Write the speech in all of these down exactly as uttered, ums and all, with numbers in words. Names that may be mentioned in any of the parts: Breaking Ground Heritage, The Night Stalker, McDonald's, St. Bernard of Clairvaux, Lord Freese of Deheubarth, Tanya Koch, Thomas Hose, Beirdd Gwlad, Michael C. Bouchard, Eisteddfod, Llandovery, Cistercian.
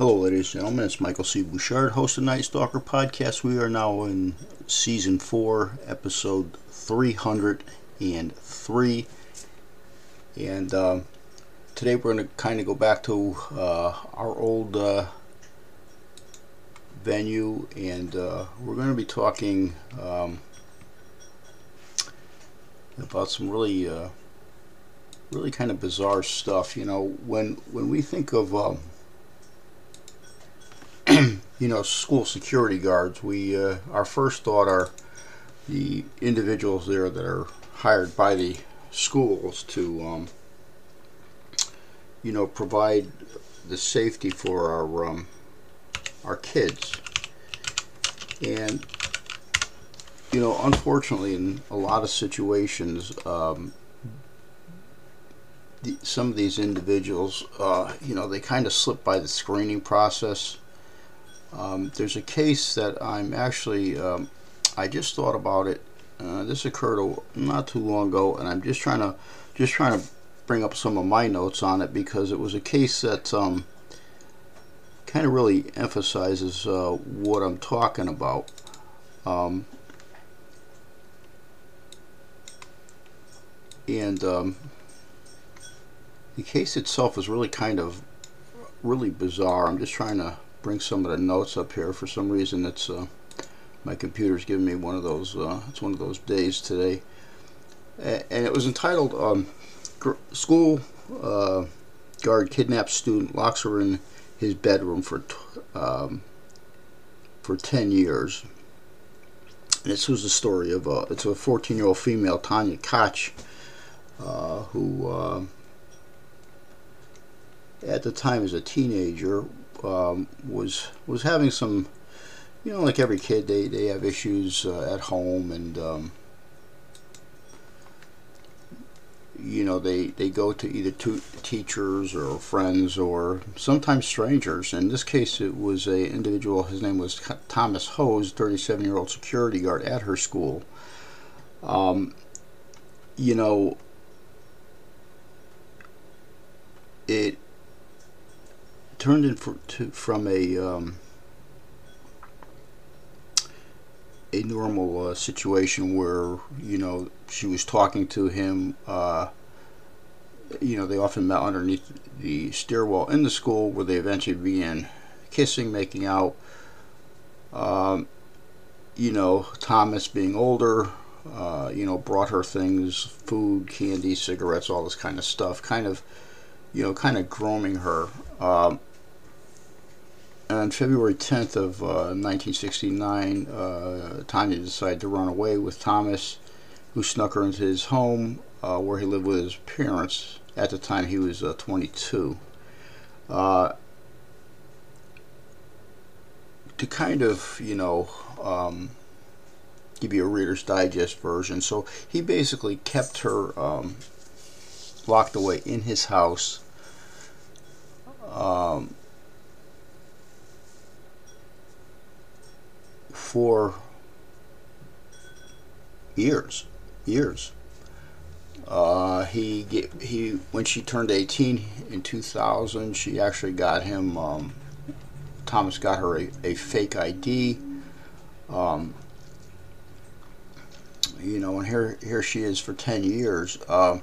Hello, ladies and gentlemen. It's Michael C. Bouchard, host of Night Stalker podcast. We are now in season four, episode three hundred three. And um, today we're going to kind of go back to uh, our old uh, venue, and uh, we're going to be talking um, about some really, uh, really kind of bizarre stuff. You know, when when we think of um, you know, school security guards, we uh, our first thought are the individuals there that are hired by the schools to, um, you know, provide the safety for our um, our kids. And you know, unfortunately, in a lot of situations, um, the, some of these individuals, uh, you know, they kind of slip by the screening process. Um, there's a case that I'm actually, um, I just thought about it. Uh, this occurred a, not too long ago, and I'm just trying to, just trying to bring up some of my notes on it, because it was a case that um, kind of really emphasizes uh, what I'm talking about. Um, and um, the case itself is really kind of, really bizarre. I'm just trying to bring some of the notes up here. For some reason, it's uh, my computer's giving me one of those. Uh, it's one of those days today, and it was entitled um, "School uh, Guard Kidnaps Student, Locks Her in His Bedroom for t um, for ten Years." This was the story of a. It's a fourteen-year-old female, Tanya Koch, uh, who uh, at the time as a teenager. Um, was was having some, you know, like every kid, they, they have issues uh, at home, and um, you know, they, they go to either to teachers or friends or sometimes strangers. In this case, it was a individual. His name was Thomas Hose, thirty-seven-year-old security guard at her school. Um, you know, it turned in for, to, from a um, a normal uh, situation where, you know, she was talking to him. Uh, you know, they often met underneath the stairwell in the school, where they eventually began kissing, making out. Um, you know, Thomas, being older, uh, you know, brought her things, food, candy, cigarettes, all this kind of stuff, kind of, you know, kind of grooming her. Um, On February tenth of uh, nineteen sixty-nine, uh, Tanya decided to run away with Thomas, who snuck her into his home, uh, where he lived with his parents. At the time, he was uh, twenty-two. Uh, to kind of, you know, um, give you a Reader's Digest version, so he basically kept her um, locked away in his house. Um, for years, years. Uh, he get, he when she turned eighteen in two thousand, she actually got him. Um, Thomas got her a, a fake I D. Um, you know, and here here she is for ten years. Um,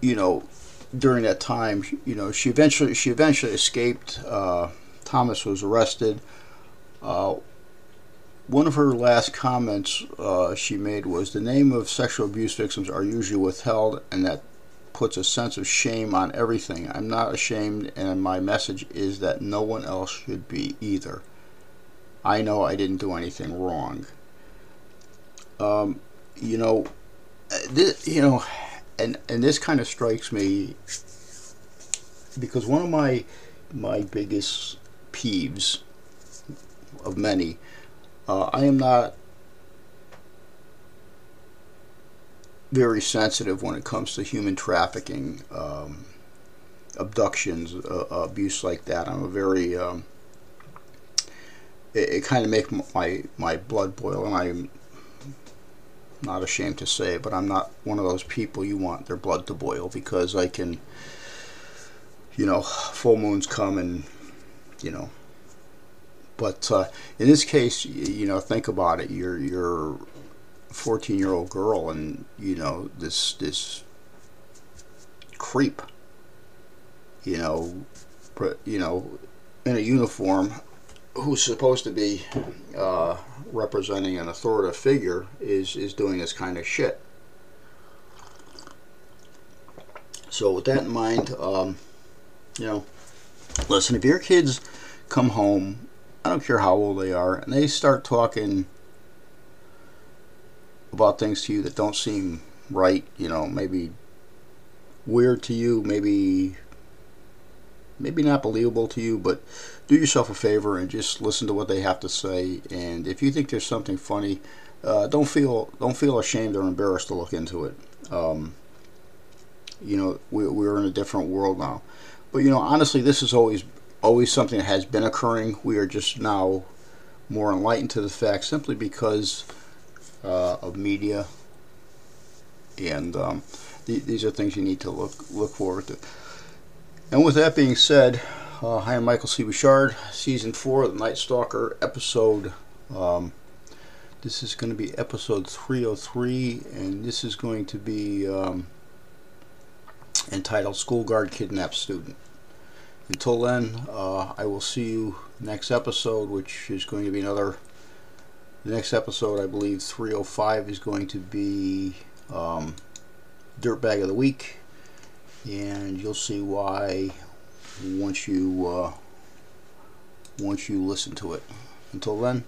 you know, during that time, you know, she eventually she eventually escaped. Uh, Thomas was arrested. Uh, one of her last comments uh, she made was, "The name of sexual abuse victims are usually withheld, and that puts a sense of shame on everything. I'm not ashamed, and my message is that no one else should be either. I know I didn't do anything wrong." Um, you know, this, you know, and and this kind of strikes me, because one of my my biggest peeves of many. Uh, I am not very sensitive when it comes to human trafficking, um, abductions, uh, abuse like that. I'm a very, um, it, it kind of makes my, my blood boil, and I'm not ashamed to say it, but I'm not one of those people you want their blood to boil, because I can, you know, full moons come and, you know, but uh, in this case, you know, think about it. You're you're a fourteen-year-old girl, and you know this this creep, you know, you know, in a uniform, who's supposed to be uh, representing an authoritative figure, is is doing this kind of shit. So with that in mind, um, you know, listen, if your kids come home, I don't care how old they are, and they start talking about things to you that don't seem right, you know, maybe weird to you, maybe maybe not believable to you, but do yourself a favor and just listen to what they have to say. And if you think there's something funny, uh, don't feel don't feel ashamed or embarrassed to look into it. Um, you know, we, we're in a different world now. But you know, honestly, this is always always something that has been occurring. We are just now more enlightened to the fact, simply because uh, of media. And um, th these are things you need to look look forward to. And with that being said, uh, I am Michael C. Bouchard, Season four of The Night Stalker, Episode, um, this is going to be Episode three oh three, and this is going to be um, entitled School Guard Kidnaps Student. Until then, uh, I will see you next episode, which is going to be another, the next episode, I believe, three oh five, is going to be um, Dirtbag of the Week. And you'll see why once you uh, once you listen to it. Until then.